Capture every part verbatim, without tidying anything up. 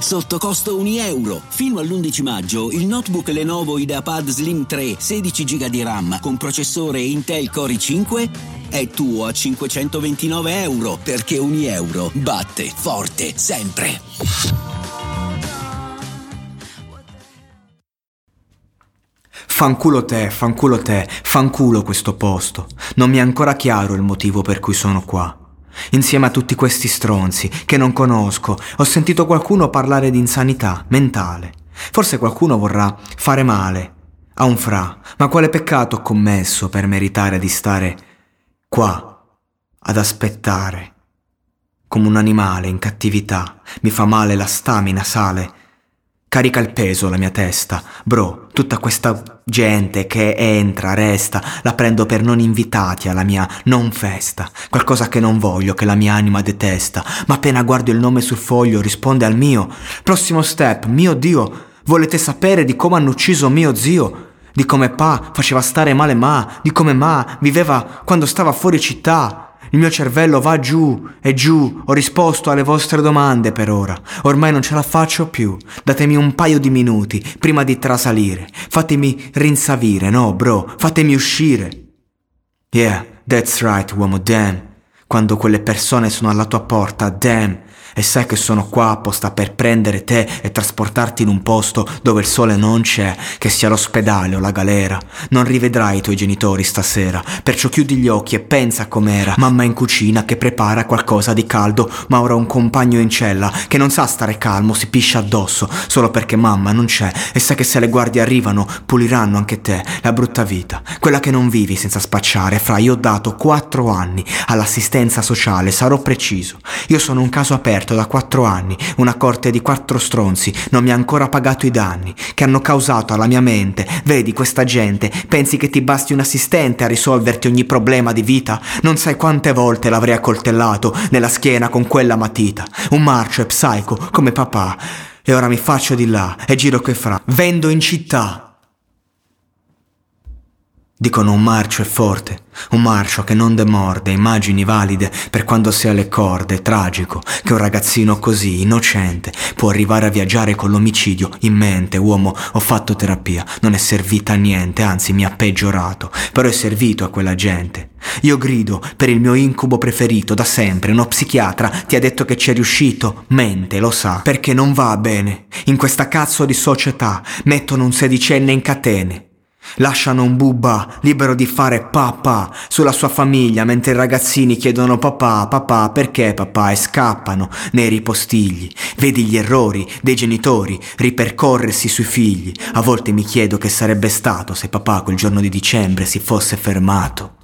Sotto costo Unieuro. Fino all'undici maggio il notebook Lenovo IdeaPad Slim tre sedici giga di RAM con processore Intel Core i cinque è tuo a cinquecentoventinove euro, perché Unieuro batte forte sempre. Fanculo te, fanculo te, fanculo questo posto. Non mi è ancora chiaro il motivo per cui sono qua. Insieme a tutti questi stronzi che non conosco, ho sentito qualcuno parlare di insanità mentale. Forse qualcuno vorrà fare male a un fra, ma quale peccato ho commesso per meritare di stare qua ad aspettare? Come un animale in cattività, mi fa male la stamina, sale. Carica il peso la mia testa, bro, tutta questa gente che entra, resta, la prendo per non invitati alla mia non festa, qualcosa che non voglio, che la mia anima detesta, ma appena guardo il nome sul foglio risponde al mio. Prossimo step, mio Dio, volete sapere di come hanno ucciso mio zio? Di come pa faceva stare male ma, di come ma viveva quando stava fuori città? Il mio cervello va giù e giù, ho risposto alle vostre domande per ora, ormai non ce la faccio più, datemi un paio di minuti prima di trasalire, fatemi rinsavire, no bro, fatemi uscire. Yeah, that's right uomo, damn, quando quelle persone sono alla tua porta, damn, e sai che sono qua apposta per prendere te e trasportarti in un posto dove il sole non c'è, che sia l'ospedale o la galera. Non rivedrai i tuoi genitori stasera, perciò chiudi gli occhi e pensa com'era. Mamma in cucina che prepara qualcosa di caldo, ma ora un compagno in cella che non sa stare calmo, si piscia addosso solo perché mamma non c'è, e sa che se le guardie arrivano puliranno anche te. La brutta vita, quella che non vivi senza spacciare. Fra, io ho dato quattro anni all'assistenza sociale, sarò preciso, io sono un caso aperto da quattro anni, una corte di quattro stronzi non mi ha ancora pagato i danni che hanno causato alla mia mente. Vedi questa gente, pensi che ti basti un assistente a risolverti ogni problema di vita? Non sai quante volte l'avrei accoltellato nella schiena con quella matita, un marcio e psico come papà. E ora mi faccio di là e giro che fra, vendo in città. Dicono un marcio è forte, un marcio che non demorde, immagini valide per quando si ha le corde. È tragico che un ragazzino così innocente può arrivare a viaggiare con l'omicidio in mente. Uomo, ho fatto terapia, non è servita a niente, anzi mi ha peggiorato, però è servito a quella gente. Io grido per il mio incubo preferito da sempre, uno psichiatra ti ha detto che c'è riuscito, mente, lo sa, perché non va bene. In questa cazzo di società mettono un sedicenne in catene, lasciano un bubba libero di fare papà sulla sua famiglia, mentre i ragazzini chiedono papà, papà, perché papà, e scappano nei ripostigli. Vedi gli errori dei genitori ripercorrersi sui figli. A volte mi chiedo che sarebbe stato se papà quel giorno di dicembre si fosse fermato.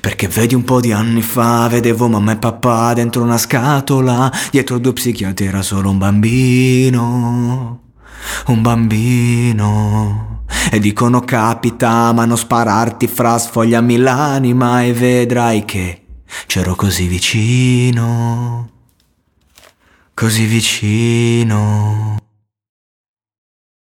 Perché vedi, un po' di anni fa vedevo mamma e papà dentro una scatola, dietro due psichiatri, era solo un bambino, un bambino. E dicono capita, ma non spararti fra, sfogliami l'anima e vedrai che c'ero così vicino, così vicino.